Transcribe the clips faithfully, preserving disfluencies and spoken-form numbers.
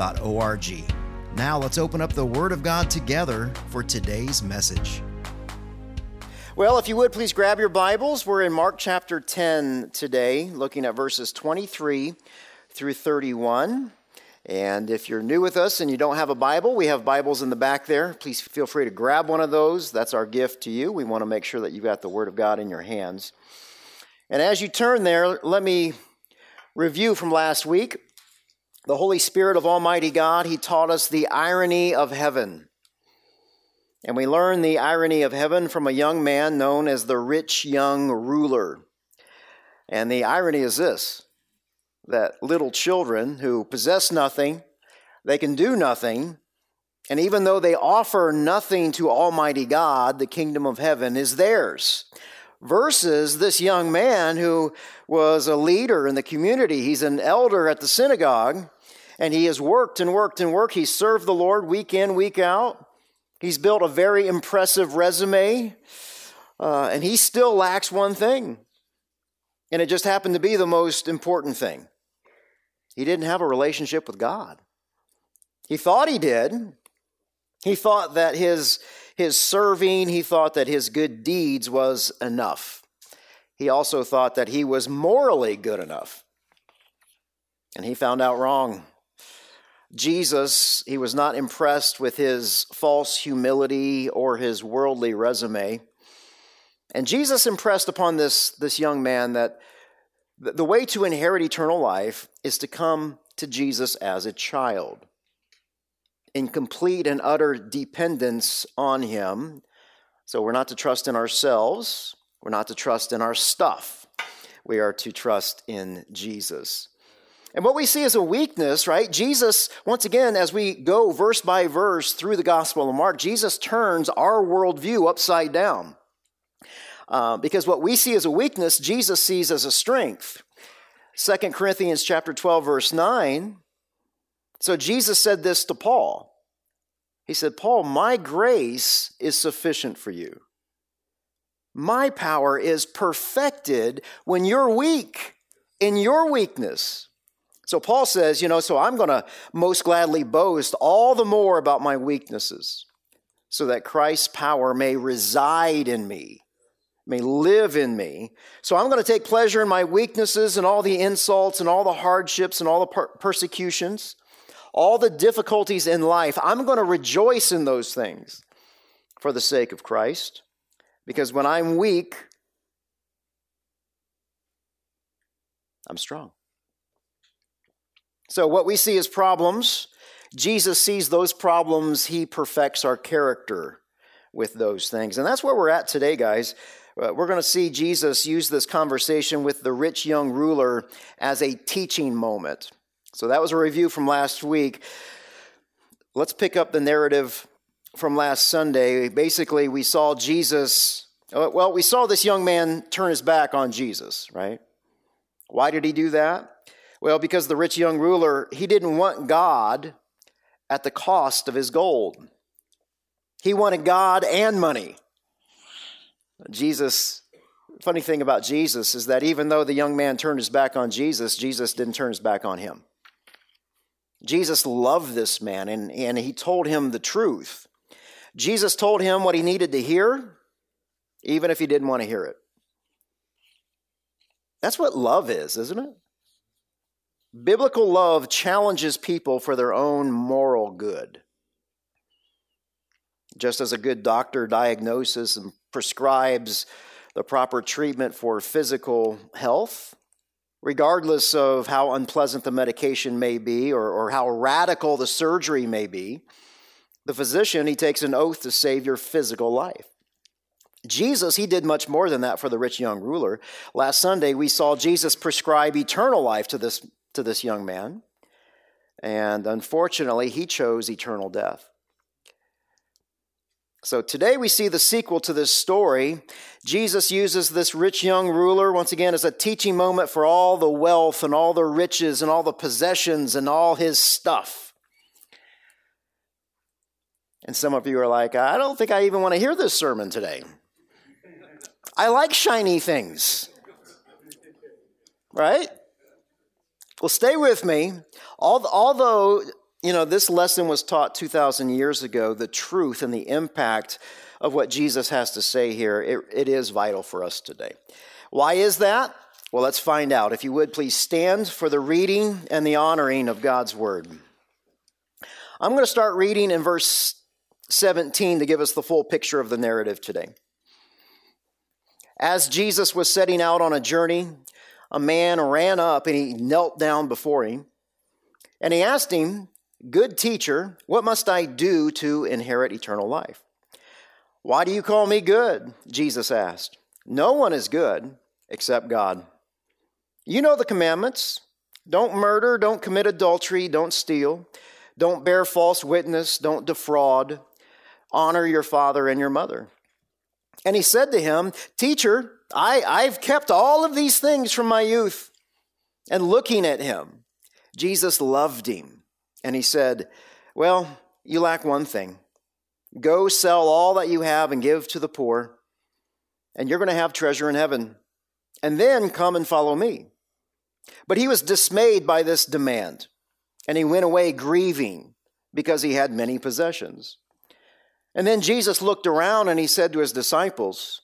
dot org. Now let's open up the Word of God together for today's message. Well, if you would, please grab your Bibles. We're in Mark chapter ten today, looking at verses twenty-three through thirty-one. And if you're new with us and you don't have a Bible, we have Bibles in the back there. Please feel free to grab one of those. That's our gift to you. We want to make sure that you've got the Word of God in your hands. And as you turn there, let me review from last week. The Holy Spirit of Almighty God, He taught us the irony of heaven. And we learn the irony of heaven from a young man known as the rich young ruler. And the irony is this, that little children who possess nothing, they can do nothing, and even though they offer nothing to Almighty God, the kingdom of heaven is theirs. Versus this young man who was a leader in the community. He's an elder at the synagogue, and he has worked and worked and worked. He served the Lord week in, week out. He's built a very impressive resume, uh, and he still lacks one thing, and it just happened to be the most important thing. He didn't have a relationship with God. He thought he did. He thought that his his serving, he thought that his good deeds was enough. He also thought that he was morally good enough. And he found out wrong. Jesus, he was not impressed with his false humility or his worldly resume. And Jesus impressed upon this, this young man that the way to inherit eternal life is to come to Jesus as a child, in complete and utter dependence on Him. So we're not to trust in ourselves. We're not to trust in our stuff. We are to trust in Jesus. And what we see is a weakness, right? Jesus, once again, as we go verse by verse through the Gospel of Mark, Jesus turns our worldview upside down. Uh, because what we see as a weakness, Jesus sees as a strength. Second Corinthians chapter twelve, verse nine, so Jesus said this to Paul. He said, Paul, my grace is sufficient for you. My power is perfected when you're weak, in your weakness. So Paul says, you know, so I'm going to most gladly boast all the more about my weaknesses so that Christ's power may reside in me, may live in me. So I'm going to take pleasure in my weaknesses and all the insults and all the hardships and all the per- persecutions. All the difficulties in life, I'm going to rejoice in those things for the sake of Christ. Because when I'm weak, I'm strong. So what we see is problems. Jesus sees those problems. He perfects our character with those things. And that's where we're at today, guys. We're going to see Jesus use this conversation with the rich young ruler as a teaching moment. So that was a review from last week. Let's pick up the narrative from last Sunday. Basically, we saw Jesus, well, we saw this young man turn his back on Jesus, right? Why did he do that? Well, because the rich young ruler, he didn't want God at the cost of his gold. He wanted God and money. Jesus, funny thing about Jesus is that even though the young man turned his back on Jesus, Jesus didn't turn his back on him. Jesus loved this man, and, and he told him the truth. Jesus told him what he needed to hear, even if he didn't want to hear it. That's what love is, isn't it? Biblical love challenges people for their own moral good. Just as a good doctor diagnoses and prescribes the proper treatment for physical health, regardless of how unpleasant the medication may be or, or how radical the surgery may be, the physician, he takes an oath to save your physical life. Jesus, he did much more than that for the rich young ruler. Last Sunday, we saw Jesus prescribe eternal life to this, to this young man. And unfortunately, he chose eternal death. So today we see the sequel to this story. Jesus uses this rich young ruler, once again, as a teaching moment for all the wealth and all the riches and all the possessions and all his stuff. And some of you are like, I don't think I even want to hear this sermon today. I like shiny things. Right? Well, stay with me. Although, you know, this lesson was taught two thousand years ago, the truth and the impact of what Jesus has to say here, it, it is vital for us today. Why is that? Well, let's find out. If you would, please stand for the reading and the honoring of God's word. I'm going to start reading in verse seventeen to give us the full picture of the narrative today. As Jesus was setting out on a journey, a man ran up and he knelt down before him, and he asked him, "Good teacher, what must I do to inherit eternal life?" "Why do you call me good?" Jesus asked. "No one is good except God. You know the commandments. Don't murder, don't commit adultery, don't steal, don't bear false witness, don't defraud, honor your father and your mother." And he said to him, "Teacher, I, I've kept all of these things from my youth." And looking at him, Jesus loved him. And he said, "Well, you lack one thing. Go sell all that you have and give to the poor, and you're going to have treasure in heaven. And then come and follow me." But he was dismayed by this demand, and he went away grieving because he had many possessions. And then Jesus looked around and he said to his disciples,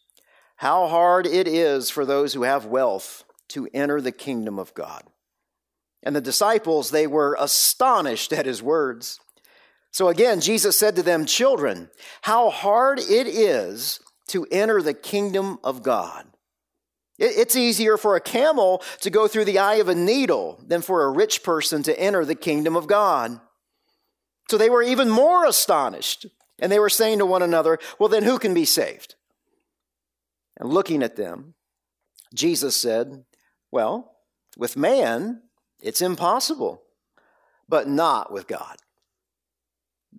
"How hard it is for those who have wealth to enter the kingdom of God." And the disciples, they were astonished at his words. So again, Jesus said to them, "Children, how hard it is to enter the kingdom of God. It's easier for a camel to go through the eye of a needle than for a rich person to enter the kingdom of God." So they were even more astonished, and they were saying to one another, "Well, then who can be saved?" And looking at them, Jesus said, "Well, with man, it's impossible, but not with God,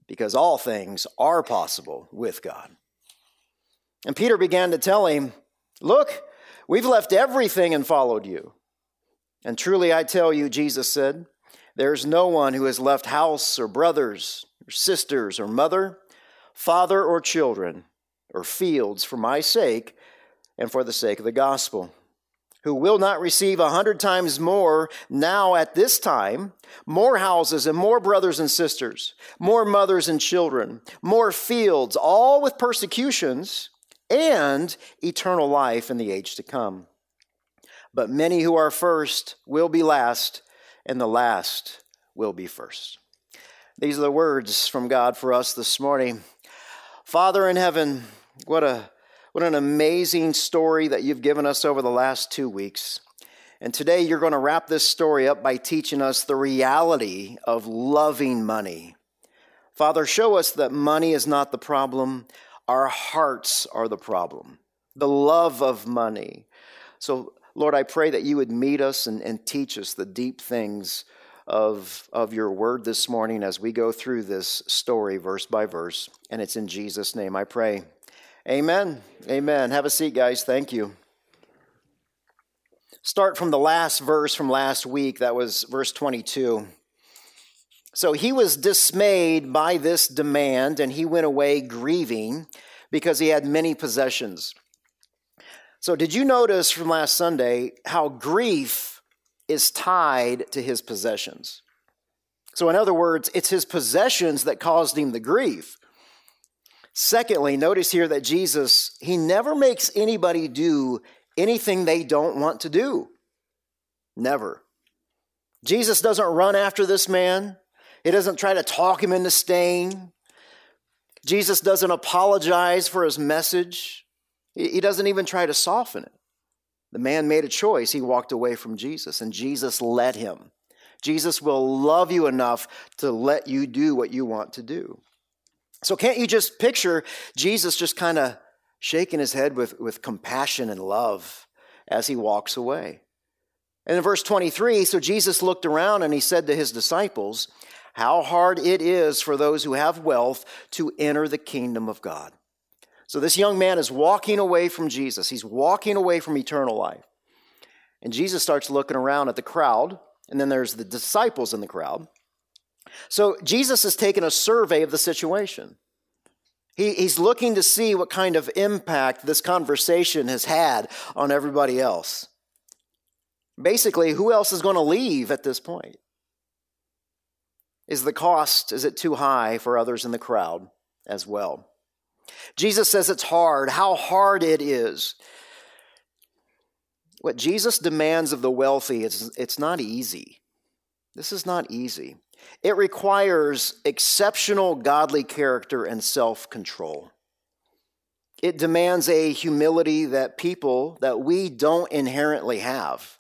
because all things are possible with God." And Peter began to tell him, "Look, we've left everything and followed you." "And truly I tell you," Jesus said, "there's no one who has left house or brothers or sisters or mother, father or children or fields for my sake and for the sake of the gospel, who will not receive a hundred times more now at this time, more houses and more brothers and sisters, more mothers and children, more fields, all with persecutions, and eternal life in the age to come. But many who are first will be last, and the last will be first." These are the words from God for us this morning. Father in heaven, what a What an amazing story that you've given us over the last two weeks. And today you're going to wrap this story up by teaching us the reality of loving money. Father, show us that money is not the problem. Our hearts are the problem. The love of money. So, Lord, I pray that you would meet us and, and teach us the deep things of, of your word this morning as we go through this story verse by verse. And it's in Jesus' name I pray. Amen. Amen. Have a seat, guys. Thank you. Start from the last verse from last week. That was verse twenty-two. So he was dismayed by this demand, and he went away grieving because he had many possessions. So did you notice from last Sunday how grief is tied to his possessions? So in other words, it's his possessions that caused him the grief. Secondly, notice here that Jesus, he never makes anybody do anything they don't want to do. Never. Jesus doesn't run after this man. He doesn't try to talk him into staying. Jesus doesn't apologize for his message. He doesn't even try to soften it. The man made a choice. He walked away from Jesus, and Jesus let him. Jesus will love you enough to let you do what you want to do. So can't you just picture Jesus just kind of shaking his head with, with compassion and love as he walks away? And in verse twenty-three, so Jesus looked around and he said to his disciples, how hard it is for those who have wealth to enter the kingdom of God. So this young man is walking away from Jesus. He's walking away from eternal life. And Jesus starts looking around at the crowd, and then there's the disciples in the crowd. So Jesus has taken a survey of the situation. He, he's looking to see what kind of impact this conversation has had on everybody else. Basically, who else is going to leave at this point? Is the cost, is it too high for others in the crowd as well? Jesus says it's hard, how hard it is. What Jesus demands of the wealthy, it's, it's not easy. This is not easy. It requires exceptional godly character and self-control. It demands a humility that people, that we don't inherently have.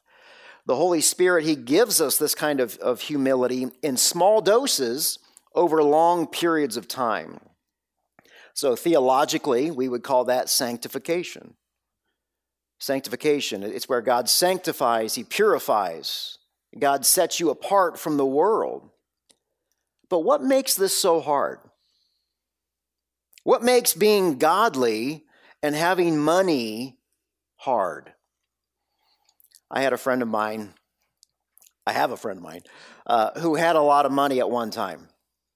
The Holy Spirit, He gives us this kind of, of humility in small doses over long periods of time. So theologically, we would call that sanctification. Sanctification, it's where God sanctifies, He purifies. God sets you apart from the world. But what makes this so hard? What makes being godly and having money hard? I had a friend of mine, I have a friend of mine, uh, who had a lot of money at one time.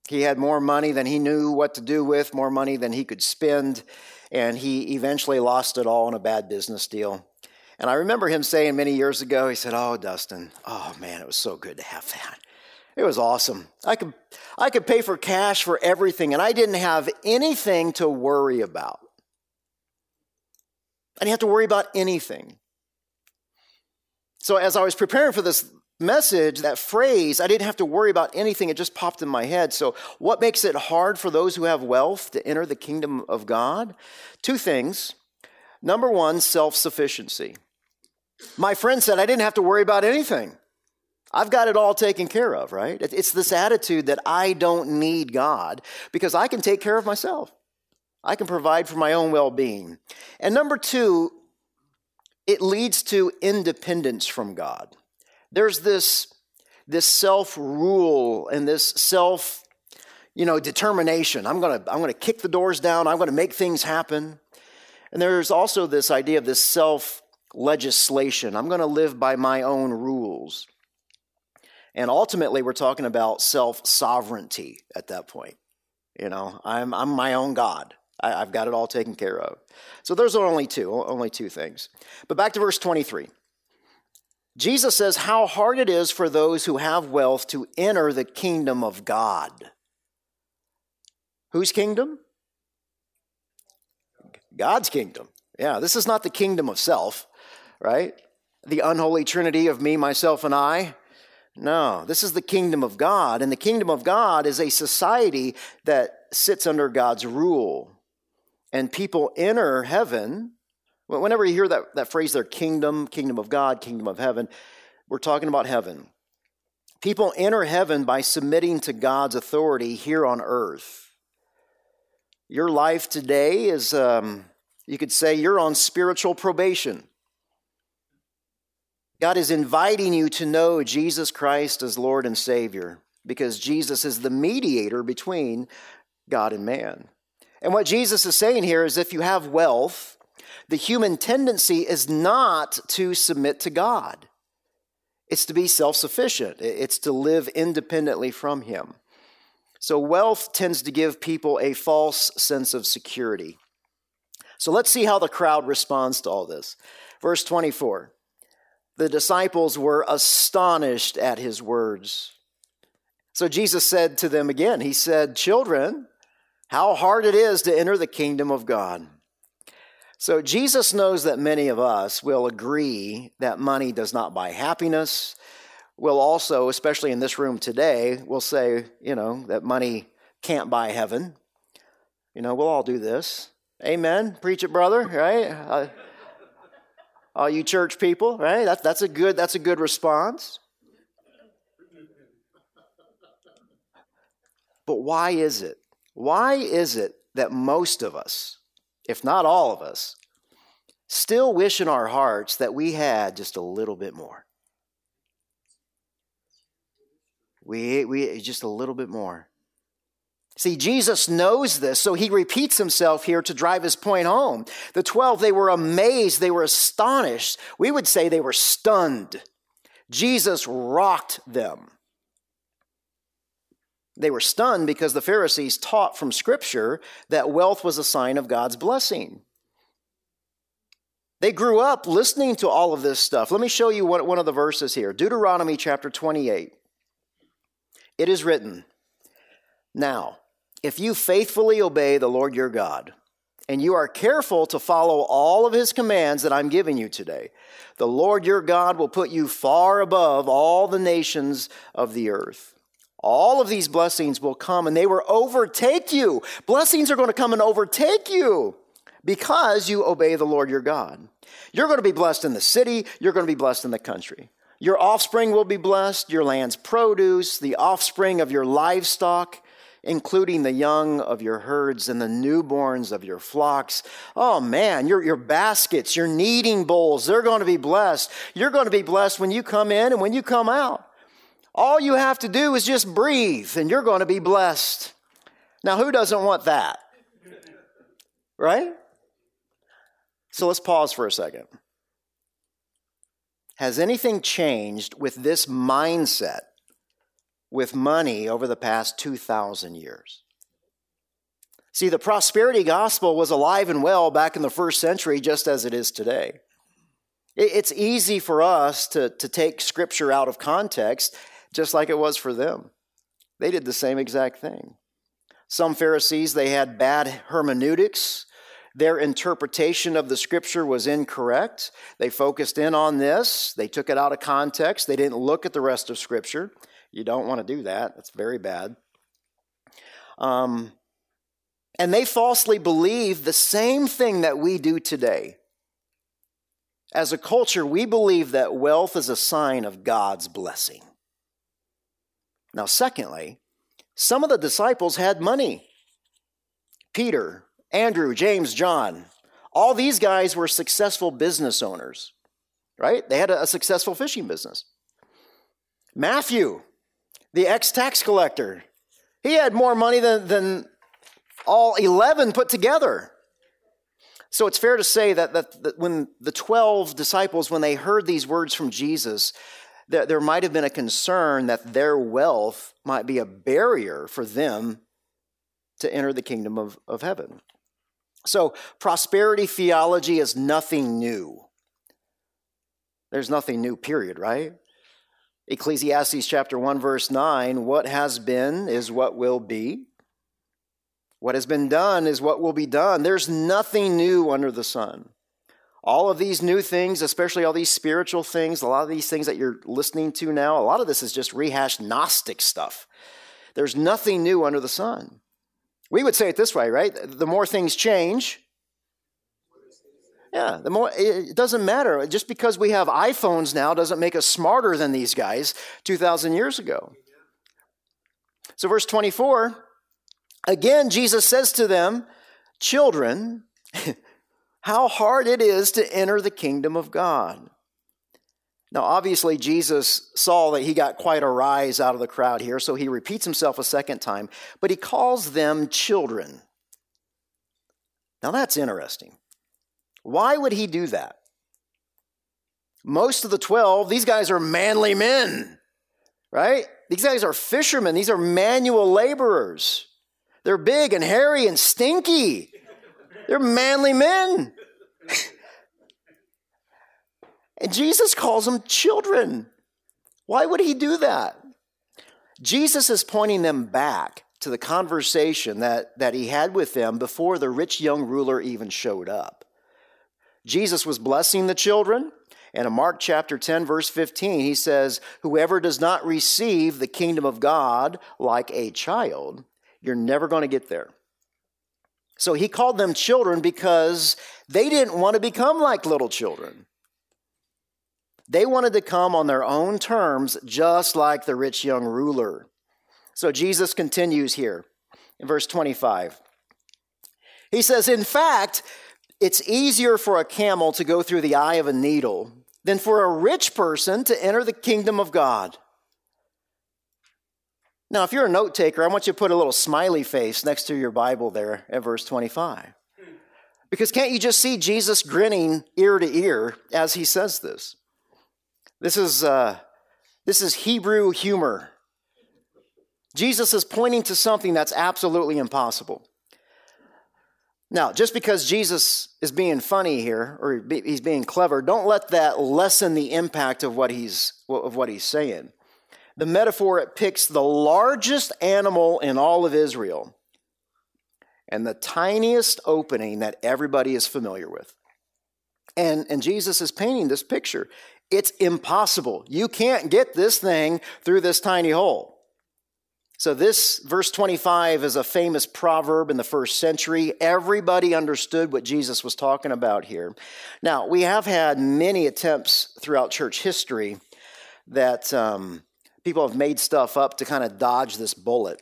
He had more money than he knew what to do with, more money than he could spend, and he eventually lost it all in a bad business deal. And I remember him saying many years ago, he said, oh, Dustin, oh, man, it was so good to have that. It was awesome. I could I could pay for cash for everything, and I didn't have anything to worry about. I didn't have to worry about anything. So as I was preparing for this message, that phrase, I didn't have to worry about anything, it just popped in my head. So what makes it hard for those who have wealth to enter the kingdom of God? Two things. Number one, self-sufficiency. My friend said I didn't have to worry about anything. I've got it all taken care of, right? It's this attitude that I don't need God because I can take care of myself. I can provide for my own well-being. And number two, it leads to independence from God. There's this, this self-rule and this self, you know, determination. I'm gonna, I'm gonna kick the doors down. I'm gonna make things happen. And there's also this idea of this self-legislation. I'm gonna live by my own rules. And ultimately, we're talking about self-sovereignty at that point. You know, I'm I'm my own God. I, I've got it all taken care of. So those are only two, only two things. But back to verse twenty-three. Jesus says how hard it is for those who have wealth to enter the kingdom of God. Whose kingdom? God's kingdom. Yeah, this is not the kingdom of self, right? The unholy trinity of me, myself, and I. No, this is the kingdom of God, and the kingdom of God is a society that sits under God's rule, and people enter heaven. Whenever you hear that, that phrase there, kingdom, kingdom of God, kingdom of heaven, we're talking about heaven. People enter heaven by submitting to God's authority here on earth. Your life today is, um, you could say you're on spiritual probation. God is inviting you to know Jesus Christ as Lord and Savior because Jesus is the mediator between God and man. And what Jesus is saying here is if you have wealth, the human tendency is not to submit to God. It's to be self-sufficient. It's to live independently from Him. So wealth tends to give people a false sense of security. So let's see how the crowd responds to all this. Verse twenty-four. The disciples were astonished at his words. So Jesus said to them again, he said, children, how hard it is to enter the kingdom of God. So Jesus knows that many of us will agree that money does not buy happiness. We'll also, especially in this room today, we'll say, you know, that money can't buy heaven. You know, we'll all do this. Amen. Preach it, brother, right? Uh, All you church people, right? That, that's a good, that's a good response. But why is it? Why is it that most of us, if not all of us, still wish in our hearts that we had just a little bit more? We, we just a little bit more. See, Jesus knows this, so he repeats himself here to drive his point home. The twelve, they were amazed, they were astonished. We would say they were stunned. Jesus rocked them. They were stunned because the Pharisees taught from Scripture that wealth was a sign of God's blessing. They grew up listening to all of this stuff. Let me show you what, one of the verses here. Deuteronomy chapter twenty-eight. It is written, "Now, if you faithfully obey the Lord your God, and you are careful to follow all of his commands that I'm giving you today, the Lord your God will put you far above all the nations of the earth. All of these blessings will come and they will overtake you." Blessings are going to come and overtake you because you obey the Lord your God. You're going to be blessed in the city. You're going to be blessed in the country. Your offspring will be blessed, your land's produce, the offspring of your livestock, including the young of your herds and the newborns of your flocks. Oh man, your, your baskets, your kneading bowls, they're going to be blessed. You're going to be blessed when you come in and when you come out. All you have to do is just breathe and you're going to be blessed. Now, who doesn't want that? Right? So let's pause for a second. Has anything changed with this mindset with money over the past two thousand years? See, the prosperity gospel was alive and well back in the first century just as it is today. It's easy for us to, to take Scripture out of context, just like it was for them. They did the same exact thing. Some Pharisees, they had bad hermeneutics. Their interpretation of the Scripture was incorrect. They focused in on this. They took it out of context. They didn't look at the rest of Scripture. You don't want to do that. That's very bad. Um, and they falsely believed the same thing that we do today. As a culture, we believe that wealth is a sign of God's blessing. Now, secondly, some of the disciples had money. Peter, Andrew, James, John, all these guys were successful business owners, right? They had a, a successful fishing business. Matthew, the ex-tax collector, he had more money than, than all eleven put together. So it's fair to say that, that, that when the twelve disciples, when they heard these words from Jesus, that there might have been a concern that their wealth might be a barrier for them to enter the kingdom of, of heaven. So prosperity theology is nothing new. There's nothing new, period, right? Ecclesiastes chapter one, verse nine, what has been is what will be. What has been done is what will be done. There's nothing new under the sun. All of these new things, especially all these spiritual things, a lot of these things that you're listening to now, a lot of this is just rehashed Gnostic stuff. There's nothing new under the sun. We would say it this way, right? The more things change, yeah, the more, it doesn't matter. Just because we have iPhones now doesn't make us smarter than these guys two thousand years ago. So verse twenty-four, again, Jesus says to them, "Children, how hard it is to enter the kingdom of God." Now, obviously, Jesus saw that he got quite a rise out of the crowd here, so he repeats himself a second time, but he calls them children. Now, that's interesting. Why would he do that? Most of the twelve, these guys are manly men, right? These guys are fishermen. These are manual laborers. They're big and hairy and stinky. They're manly men. And Jesus calls them children. Why would he do that? Jesus is pointing them back to the conversation that, that he had with them before the rich young ruler even showed up. Jesus was blessing the children. And in Mark chapter ten, verse fifteen, he says, "Whoever does not receive the kingdom of God like a child, you're never going to get there." So he called them children because they didn't want to become like little children. They wanted to come on their own terms, just like the rich young ruler. So Jesus continues here in verse twenty-five. He says, "In fact, it's easier for a camel to go through the eye of a needle than for a rich person to enter the kingdom of God." Now, if you're a note taker, I want you to put a little smiley face next to your Bible there at verse twenty-five. Because can't you just see Jesus grinning ear to ear as he says this? This is uh, this is Hebrew humor. Jesus is pointing to something that's absolutely impossible. Now, just because Jesus is being funny here, or he's being clever, don't let that lessen the impact of what he's of what he's saying. The metaphor, it picks the largest animal in all of Israel and the tiniest opening that everybody is familiar with. And, and Jesus is painting this picture. It's impossible. You can't get this thing through this tiny hole. So this verse twenty-five is a famous proverb in the first century. Everybody understood what Jesus was talking about here. Now, we have had many attempts throughout church history that um, people have made stuff up to kind of dodge this bullet.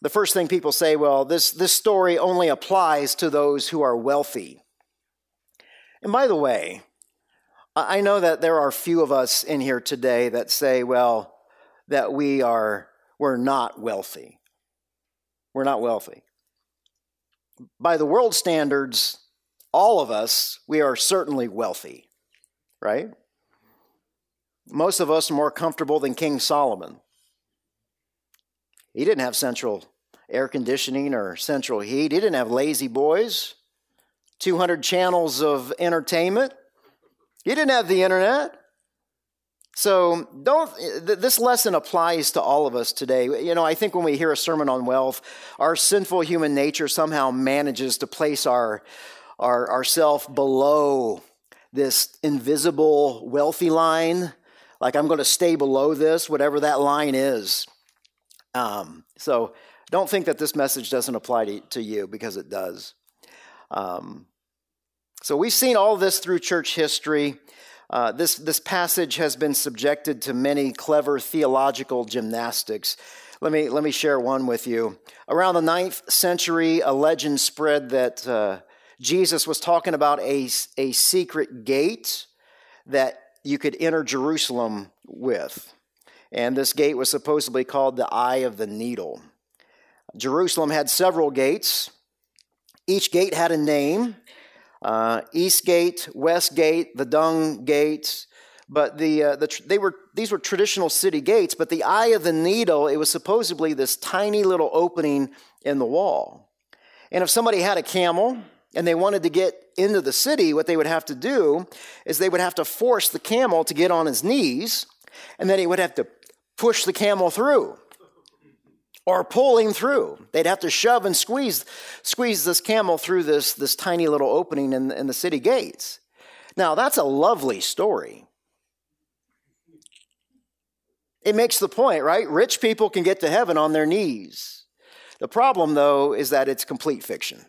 The first thing people say, well, this, this story only applies to those who are wealthy. And by the way, I know that there are few of us in here today that say, well, that we are, we're not wealthy. We're not wealthy. By the world standards, all of us, we are certainly wealthy, right? Most of us are more comfortable than King Solomon. He didn't have central air conditioning or central heat. He didn't have lazy boys, two hundred channels of entertainment. He didn't have the internet. So don't. This lesson applies to all of us today. You know, I think when we hear a sermon on wealth, our sinful human nature somehow manages to place our, our ourself below this invisible wealthy line. Like, I'm going to stay below this, whatever that line is. Um, so don't think that this message doesn't apply to, to you, because it does. Um, so we've seen all this through church history. Uh, this, this passage has been subjected to many clever theological gymnastics. Let me, let me share one with you. Around the ninth century, a legend spread that uh, Jesus was talking about a, a secret gate that you could enter Jerusalem with. And this gate was supposedly called the Eye of the Needle. Jerusalem had several gates. Each gate had a name. Uh, East Gate, West Gate, the Dung Gate, but the uh, the they were these were traditional city gates. But the Eye of the Needle, it was supposedly this tiny little opening in the wall. And if somebody had a camel and they wanted to get into the city, what they would have to do is they would have to force the camel to get on his knees, and then he would have to push the camel through, or pull him through. They'd have to shove and squeeze squeeze this camel through this, this tiny little opening in, in the city gates. Now, that's a lovely story. It makes the point, right? Rich people can get to heaven on their knees. The problem, though, is that it's complete fiction.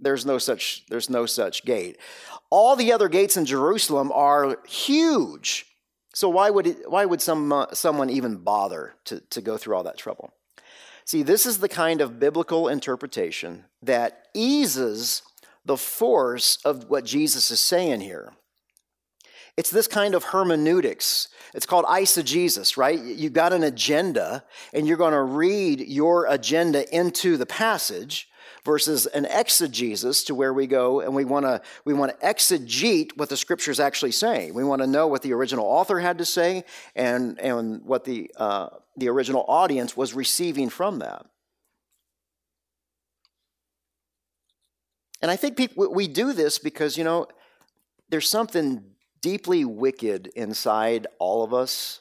There's no such, there's no such gate. All the other gates in Jerusalem are huge. So why would it, why would some uh, someone even bother to, to go through all that trouble? See, this is the kind of biblical interpretation that eases the force of what Jesus is saying here. It's this kind of hermeneutics. It's called eisegesis, right? You've got an agenda, and you're going to read your agenda into the passage, versus an exegesis, to where we go and we want to we want to exegete what the Scripture is actually saying. We want to know what the original author had to say, and and what the uh, the original audience was receiving from that. And I think people, we do this because, you know, there's something deeply wicked inside all of us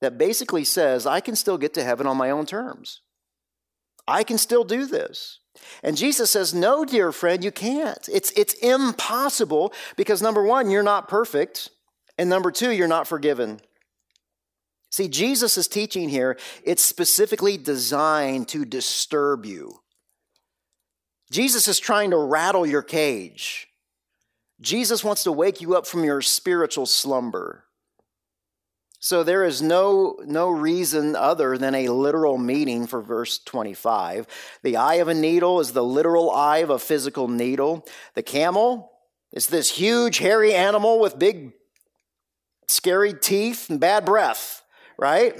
that basically says, I can still get to heaven on my own terms. I can still do this. And Jesus says, no, dear friend, you can't. It's, it's impossible, because number one, you're not perfect, and number two, you're not forgiven. See, Jesus is teaching here, it's specifically designed to disturb you. Jesus is trying to rattle your cage. Jesus wants to wake you up from your spiritual slumber. So there is no, no reason other than a literal meaning for verse twenty-five. The eye of a needle is the literal eye of a physical needle. The camel is this huge, hairy animal with big, scary teeth and bad breath, right?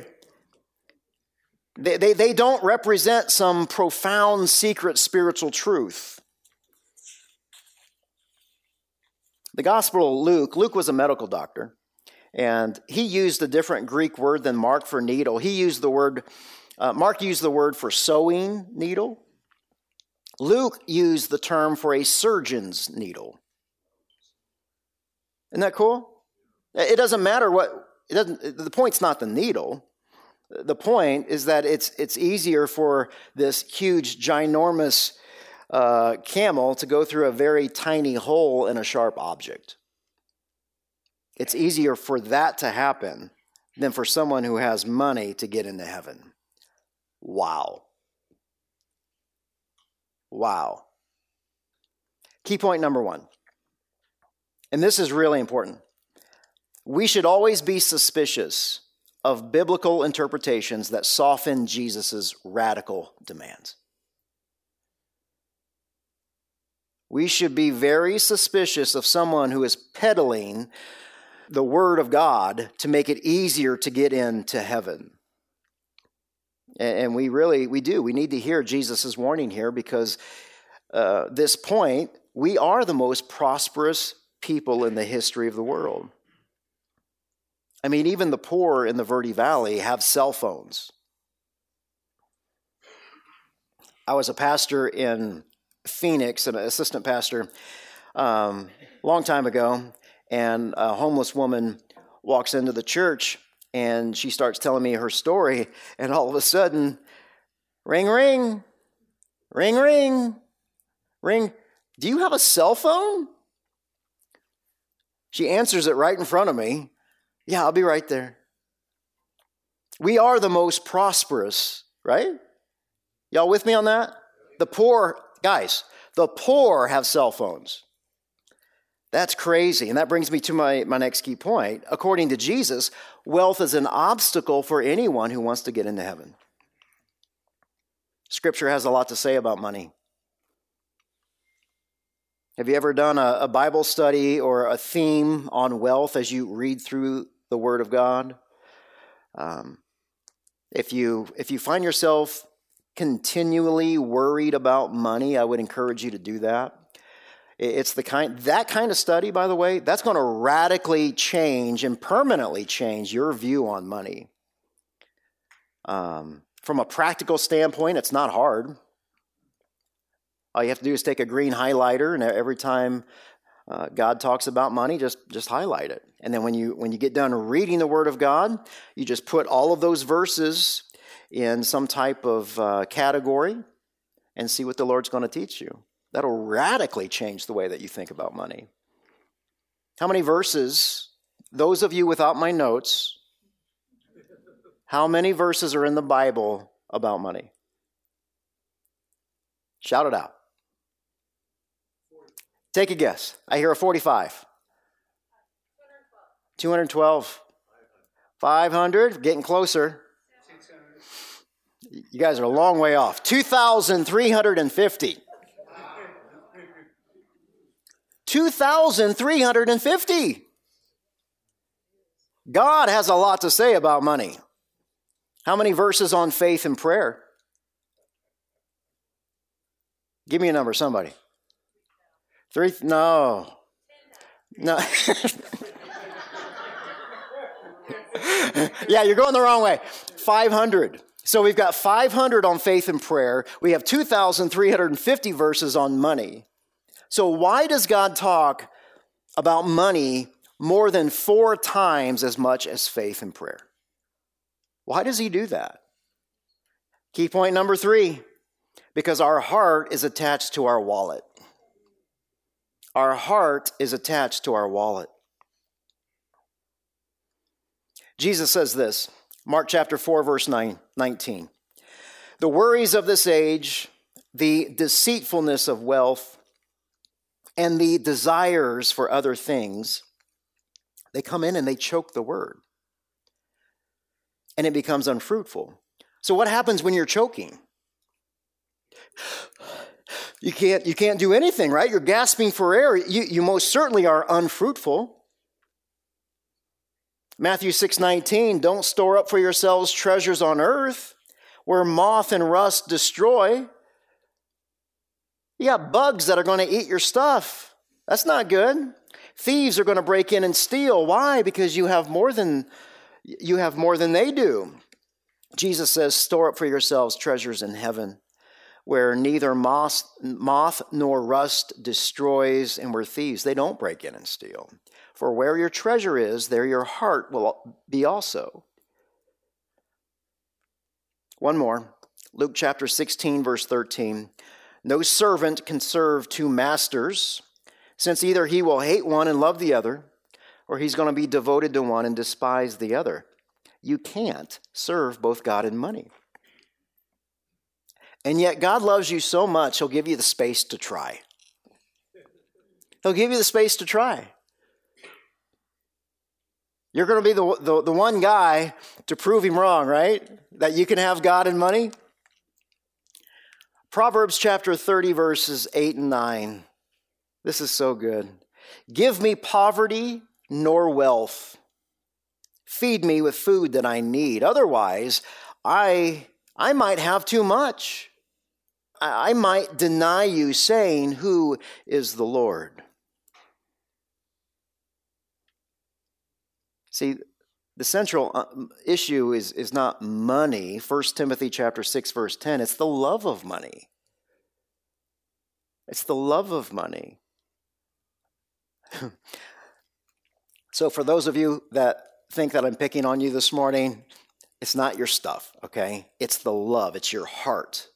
They, they, they don't represent some profound secret spiritual truth. The Gospel of Luke, Luke was a medical doctor, and he used a different Greek word than Mark for needle. He used the word, uh, Mark used the word for sewing needle. Luke used the term for a surgeon's needle. Isn't that cool? It doesn't matter what, it doesn't, the point's not the needle. The point is that it's it's easier for this huge, ginormous uh, camel to go through a very tiny hole in a sharp object. It's easier for that to happen than for someone who has money to get into heaven. Wow. Wow. Key point number one, and this is really important. We should always be suspicious of biblical interpretations that soften Jesus' radical demands. We should be very suspicious of someone who is peddling the word of God to make it easier to get into heaven. And we really, we do. We need to hear Jesus' warning here because uh, this point, we are the most prosperous people in the history of the world. I mean, even the poor in the Verde Valley have cell phones. I was a pastor in Phoenix, an assistant pastor, a um, long time ago, and a homeless woman walks into the church, and she starts telling me her story, and all of a sudden, ring, ring, ring, ring, ring, do you have a cell phone? She answers it right in front of me. Yeah, I'll be right there. We are the most prosperous, right? Y'all with me on that? The poor, guys, the poor have cell phones. That's crazy. And that brings me to my, my next key point. According to Jesus, wealth is an obstacle for anyone who wants to get into heaven. Scripture has a lot to say about money. Have you ever done a, a Bible study or a theme on wealth as you read through the Word of God? Um, if you if you find yourself continually worried about money, I would encourage you to do that. It's the kind that kind of study, by the way, that's going to radically change and permanently change your view on money. Um, from a practical standpoint, it's not hard. All you have to do is take a green highlighter, and every time uh, God talks about money, just just highlight it. And then when you when you get done reading the Word of God, you just put all of those verses in some type of uh, category, and see what the Lord's going to teach you. That'll radically change the way that you think about money. How many verses, those of you without my notes, how many verses are in the Bible about money? Shout it out. Take a guess. I hear a forty-five. two hundred twelve. five hundred. Getting closer. You guys are a long way off. two thousand three hundred fifty. two thousand three hundred fifty. God has a lot to say about money. How many verses on faith and prayer? Give me a number, somebody. Three? No. No. Yeah, you're going the wrong way. five hundred. So we've got five hundred on faith and prayer. We have two thousand three hundred fifty verses on money. So why does God talk about money more than four times as much as faith and prayer? Why does he do that? Key point number three, because our heart is attached to our wallet. Our heart is attached to our wallet. Jesus says this, Mark chapter four, verse nineteen. The worries of this age, the deceitfulness of wealth, and the desires for other things, they come in and they choke the word. And it becomes unfruitful. So what happens when you're choking? You can't, you can't do anything, right? You're gasping for air. You, you most certainly are unfruitful. Matthew six nineteen, don't store up for yourselves treasures on earth, where moth and rust destroy. You got bugs that are going to eat your stuff. That's not good. Thieves are going to break in and steal. Why? Because you have more than you have more than they do. Jesus says, store up for yourselves treasures in heaven, where neither moth, moth nor rust destroys, and where thieves, they don't break in and steal. For where your treasure is, there your heart will be also. One more. Luke chapter sixteen, verse thirteen. No servant can serve two masters, since either he will hate one and love the other, or he's going to be devoted to one and despise the other. You can't serve both God and money. And yet God loves you so much, he'll give you the space to try. He'll give you the space to try. You're going to be the, the, the one guy to prove him wrong, right? That you can have God and money. Proverbs chapter thirty, verses eight and nine. This is so good. Give me poverty nor wealth. Feed me with food that I need. Otherwise, I, I might have too much. I, I might deny you, saying, who is the Lord? See, the central issue is, is not money. First Timothy chapter six, verse ten. It's the love of money. It's the love of money. So for those of you that think that I'm picking on you this morning, it's not your stuff, okay? It's the love. It's your heart.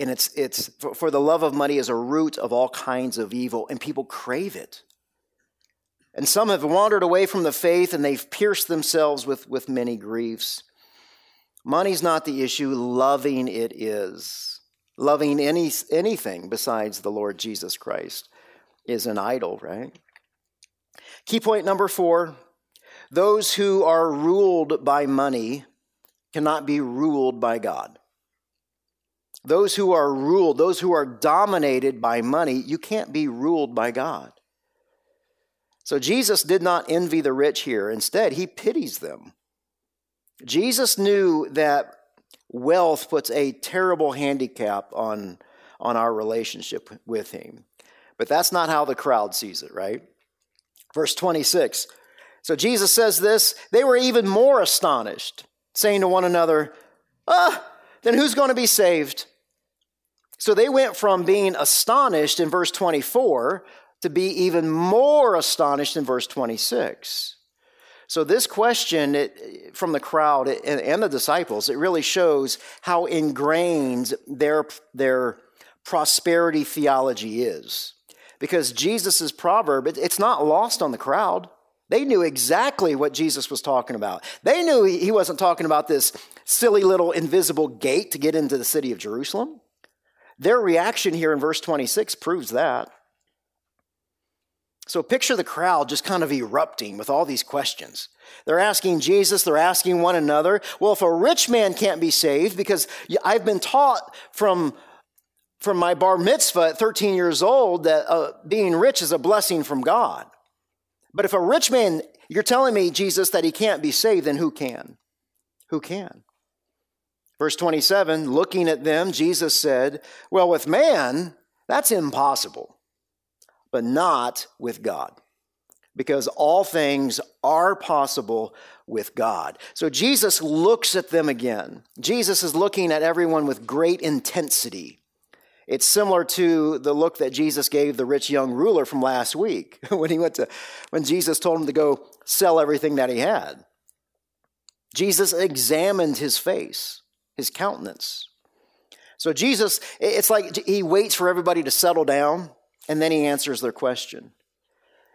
And it's it's for, for the love of money is a root of all kinds of evil, and people crave it. And some have wandered away from the faith, and they've pierced themselves with, with many griefs. Money's not the issue. Loving it is. Loving any anything besides the Lord Jesus Christ is an idol, right? Key point number four. Those who are ruled by money cannot be ruled by God. Those who are ruled, those who are dominated by money, you can't be ruled by God. So Jesus did not envy the rich here. Instead, he pities them. Jesus knew that wealth puts a terrible handicap on, on our relationship with him. But that's not how the crowd sees it, right? Verse twenty-six. So Jesus says this, they were even more astonished, saying to one another, ah, then who's going to be saved? So they went from being astonished in verse twenty-four to be even more astonished in verse twenty-six. So this question it, from the crowd and, and the disciples, it really shows how ingrained their, their prosperity theology is. Because Jesus' proverb, it, it's not lost on the crowd. They knew exactly what Jesus was talking about. They knew he wasn't talking about this silly little invisible gate to get into the city of Jerusalem. Their reaction here in verse twenty-six proves that. So picture the crowd just kind of erupting with all these questions. They're asking Jesus, they're asking one another, well, if a rich man can't be saved, because I've been taught from, from my bar mitzvah at thirteen years old that uh, being rich is a blessing from God. But if a rich man, you're telling me, Jesus, that he can't be saved, then who can? Who can? Verse twenty-seven, looking at them, Jesus said, well, with man, that's impossible, but not with God, because all things are possible with God. So Jesus looks at them again. Jesus is looking at everyone with great intensity. It's similar to the look that Jesus gave the rich young ruler from last week when he went to, when Jesus told him to go sell everything that he had. Jesus examined his face, his countenance. So Jesus, it's like he waits for everybody to settle down, and then he answers their question.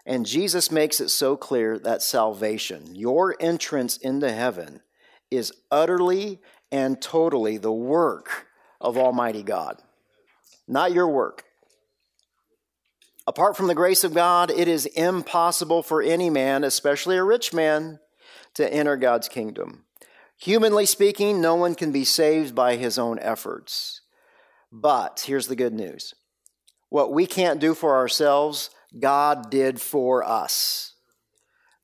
And Jesus makes it so clear that salvation, your entrance into heaven, is utterly and totally the work of Almighty God. Not your work. Apart from the grace of God, it is impossible for any man, especially a rich man, to enter God's kingdom. Humanly speaking, no one can be saved by his own efforts. But here's the good news. What we can't do for ourselves, God did for us.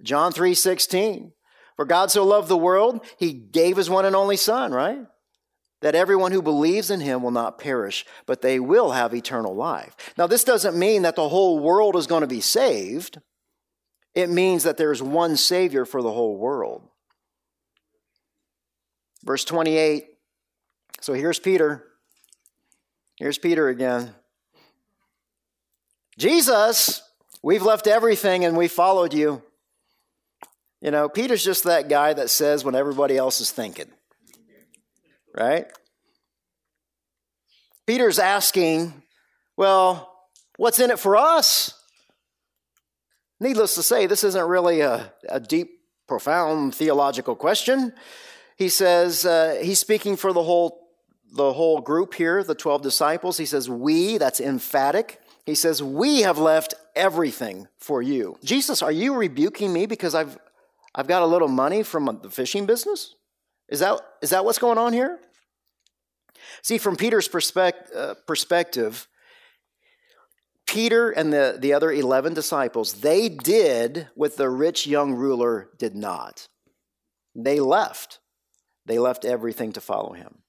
John three sixteen, For God so loved the world, he gave his one and only son, right? That everyone who believes in him will not perish, but they will have eternal life. Now, this doesn't mean that the whole world is going to be saved. It means that there is one Savior for the whole world. Verse twenty-eight, so here's Peter. Here's Peter again. Jesus, we've left everything and we followed you. You know, Peter's just that guy that says when everybody else is thinking, right? Peter's asking, well, what's in it for us? Needless to say, this isn't really a, a deep, profound theological question. He says, uh, he's speaking for the whole, the whole group here, the twelve disciples. He says, we, that's emphatic. He says, we have left everything for you. Jesus, are you rebuking me because I've I've got a little money from the fishing business? Is that is that what's going on here? See, from Peter's perspective, uh, perspective, Peter and the, the other eleven disciples, they did what the rich young ruler did not. They left. They left everything to follow him.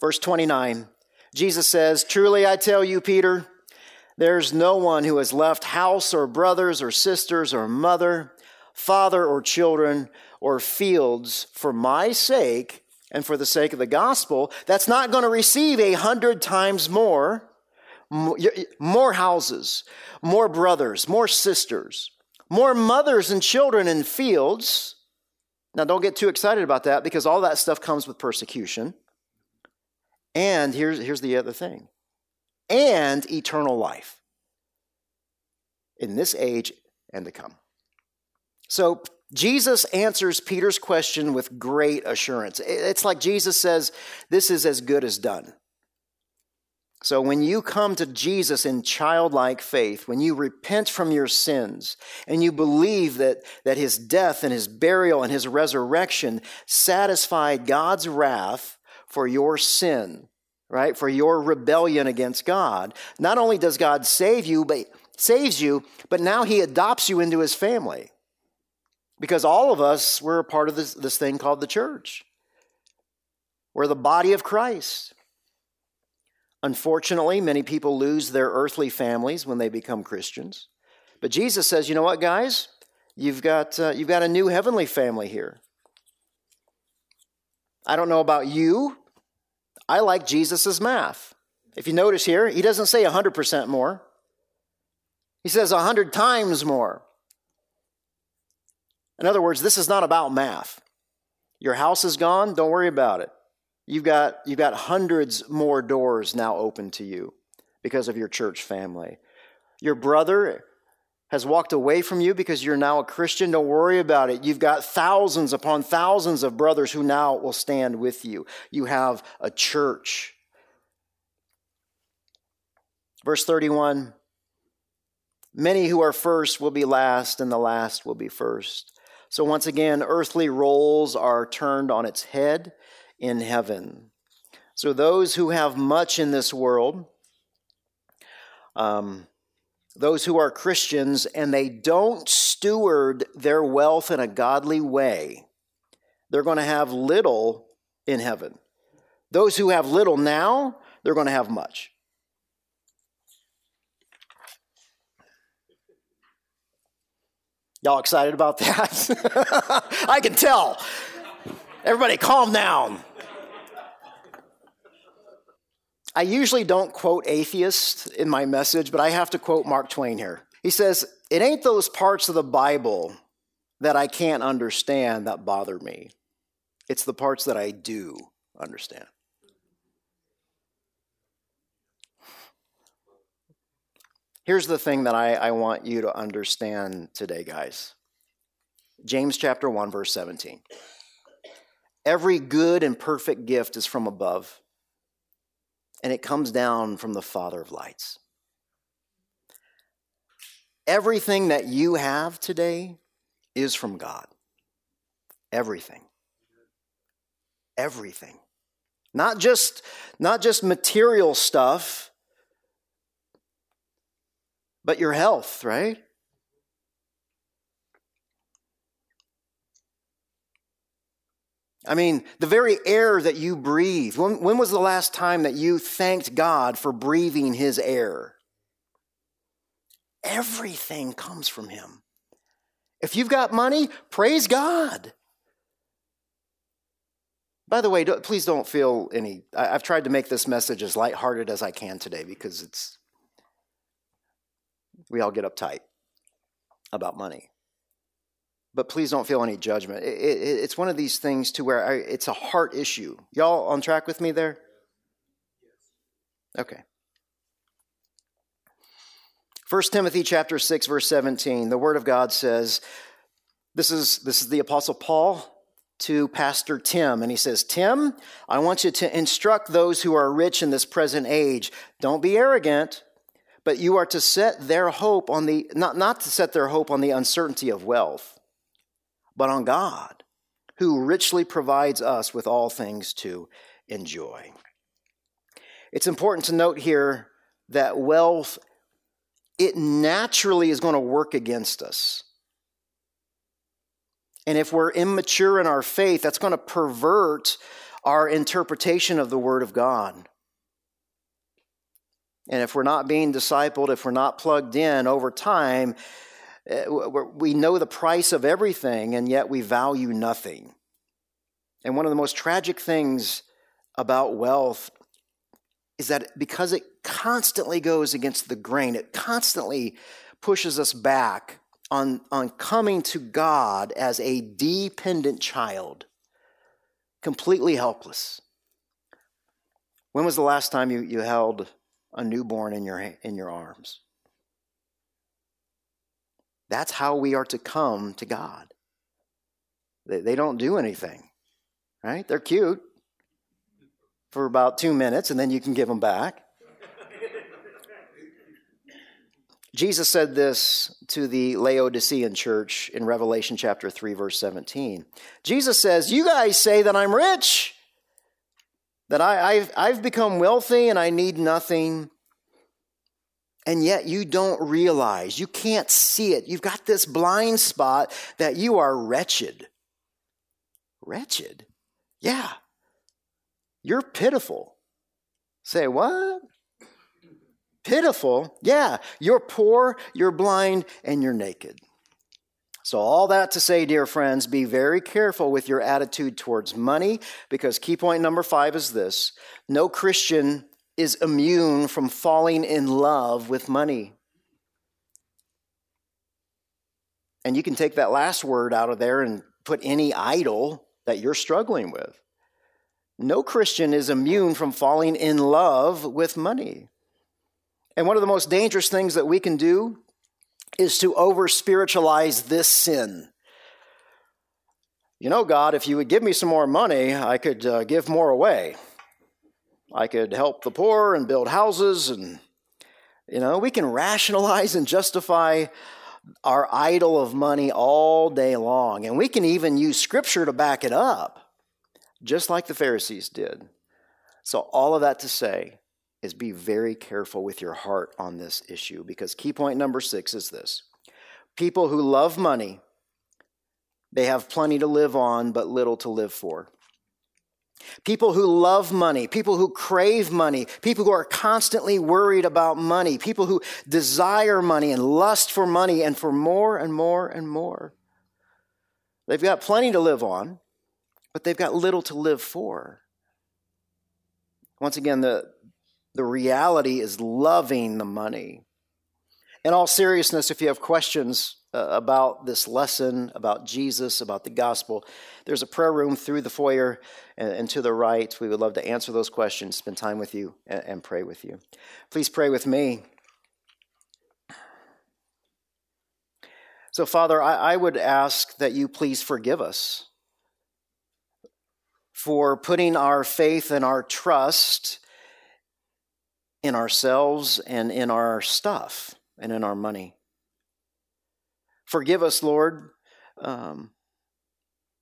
Verse twenty-nine, Jesus says, truly I tell you, Peter, there's no one who has left house or brothers or sisters or mother, father or children or fields for my sake and for the sake of the gospel that's not going to receive a hundred times more. More houses, more brothers, more sisters, more mothers and children and fields. Now, don't get too excited about that because all that stuff comes with persecution. And here's, here's the other thing. And eternal life in this age and to come. So Jesus answers Peter's question with great assurance. It's like Jesus says, this is as good as done. So when you come to Jesus in childlike faith, when you repent from your sins and you believe that, that his death and his burial and his resurrection satisfied God's wrath for your sin, right? For your rebellion against God, not only does God save you, but saves you, but now he adopts you into his family. Because all of us, we're a part of this, this thing called the church. We're the body of Christ. Unfortunately, many people lose their earthly families when they become Christians. But Jesus says, you know what, guys? You've got uh, you've got a new heavenly family here. I don't know about you. I like Jesus' math. If you notice here, he doesn't say one hundred percent more. He says one hundred times more. In other words, this is not about math. Your house is gone, don't worry about it. You've got, you've got hundreds more doors now open to you because of your church family. Your brother has walked away from you because you're now a Christian. Don't worry about it. You've got thousands upon thousands of brothers who now will stand with you. You have a church. Verse thirty-one, many who are first will be last, and the last will be first. So once again, earthly roles are turned on its head in heaven. So those who have much in this world, um, those who are Christians and they don't steward their wealth in a godly way, they're going to have little in heaven. Those who have little now, they're going to have much. Y'all excited about that? I can tell. Everybody calm down. I usually don't quote atheists in my message, but I have to quote Mark Twain here. He says, it ain't those parts of the Bible that I can't understand that bother me. It's the parts that I do understand. Here's the thing that I, I want you to understand today, guys. James chapter one, verse seventeen. Every good and perfect gift is from above, and it comes down from the Father of lights. Everything that you have today is from God. Everything. Everything. Not just, not just material stuff, but your health, right? I mean, the very air that you breathe. When, when was the last time that you thanked God for breathing his air? Everything comes from him. If you've got money, praise God. By the way, don't, please don't feel any... I, I've tried to make this message as lighthearted as I can today because it's... we all get uptight about money. But please don't feel any judgment. It, it, it's one of these things to where I, it's a heart issue. Y'all on track with me there? Okay. First Timothy chapter six, verse seventeen, the Word of God says, this is, this is the Apostle Paul to Pastor Tim, and he says, Tim, I want you to instruct those who are rich in this present age. Don't be arrogant, but you are to set their hope on the, not, not to set their hope on the uncertainty of wealth, but on God, who richly provides us with all things to enjoy. It's important to note here that wealth, it naturally is going to work against us. And if we're immature in our faith, that's going to pervert our interpretation of the Word of God. And if we're not being discipled, if we're not plugged in over time, we know the price of everything, and yet we value nothing. And one of the most tragic things about wealth is that because it constantly goes against the grain, it constantly pushes us back on, on coming to God as a dependent child, completely helpless. When was the last time you, you held a newborn in your, in your arms? That's how we are to come to God. They, they don't do anything, right? They're cute for about two minutes, and then you can give them back. Jesus said this to the Laodicean church in Revelation chapter three, verse seventeen. Jesus says, you guys say that I'm rich, that I, I've, I've become wealthy and I need nothing, and yet you don't realize, you can't see it. You've got this blind spot that you are wretched. Wretched? Yeah. You're pitiful. Say what? Pitiful? Yeah. You're poor, you're blind, and you're naked. So all that to say, dear friends, be very careful with your attitude towards money, because key point number five is this: no Christian is immune from falling in love with money. And you can take that last word out of there and put any idol that you're struggling with. No Christian is immune from falling in love with money. And one of the most dangerous things that we can do is to over-spiritualize this sin. You know, God, if you would give me some more money, I could uh, give more away. I could help the poor and build houses, and, you know, we can rationalize and justify our idol of money all day long. And we can even use Scripture to back it up, just like the Pharisees did. So all of that to say is be very careful with your heart on this issue, because key point number six is this: people who love money, they have plenty to live on but little to live for. People who love money, people who crave money, people who are constantly worried about money, people who desire money and lust for money and for more and more and more. They've got plenty to live on, but they've got little to live for. Once again, the The reality is loving the money. In all seriousness, if you have questions uh, about this lesson, about Jesus, about the gospel, there's a prayer room through the foyer and, and to the right. We would love to answer those questions, spend time with you, and, and pray with you. Please pray with me. So, Father, I, I would ask that you please forgive us for putting our faith and our trust in ourselves and in our stuff and in our money. Forgive us, Lord, um,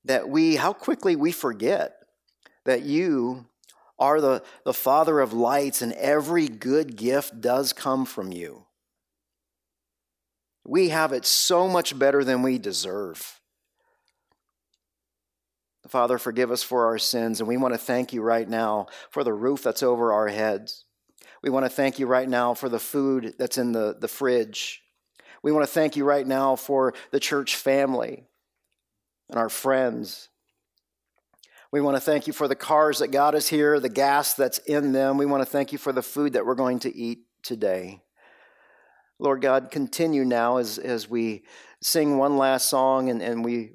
that we, how quickly we forget that you are the, the Father of lights, and every good gift does come from you. We have it so much better than we deserve. Father, forgive us for our sins, and we want to thank you right now for the roof that's over our heads. We want to thank you right now for the food that's in the, the fridge. We want to thank you right now for the church family and our friends. We want to thank you for the cars that got us here, the gas that's in them. We want to thank you for the food that we're going to eat today. Lord God, continue now as, as we sing one last song and, and we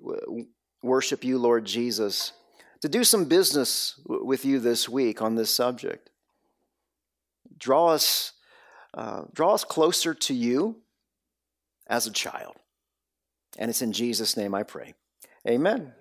worship you, Lord Jesus, to do some business w- with you this week on this subject. Draw us, uh, draw us closer to you as a child. And it's in Jesus' name I pray. Amen.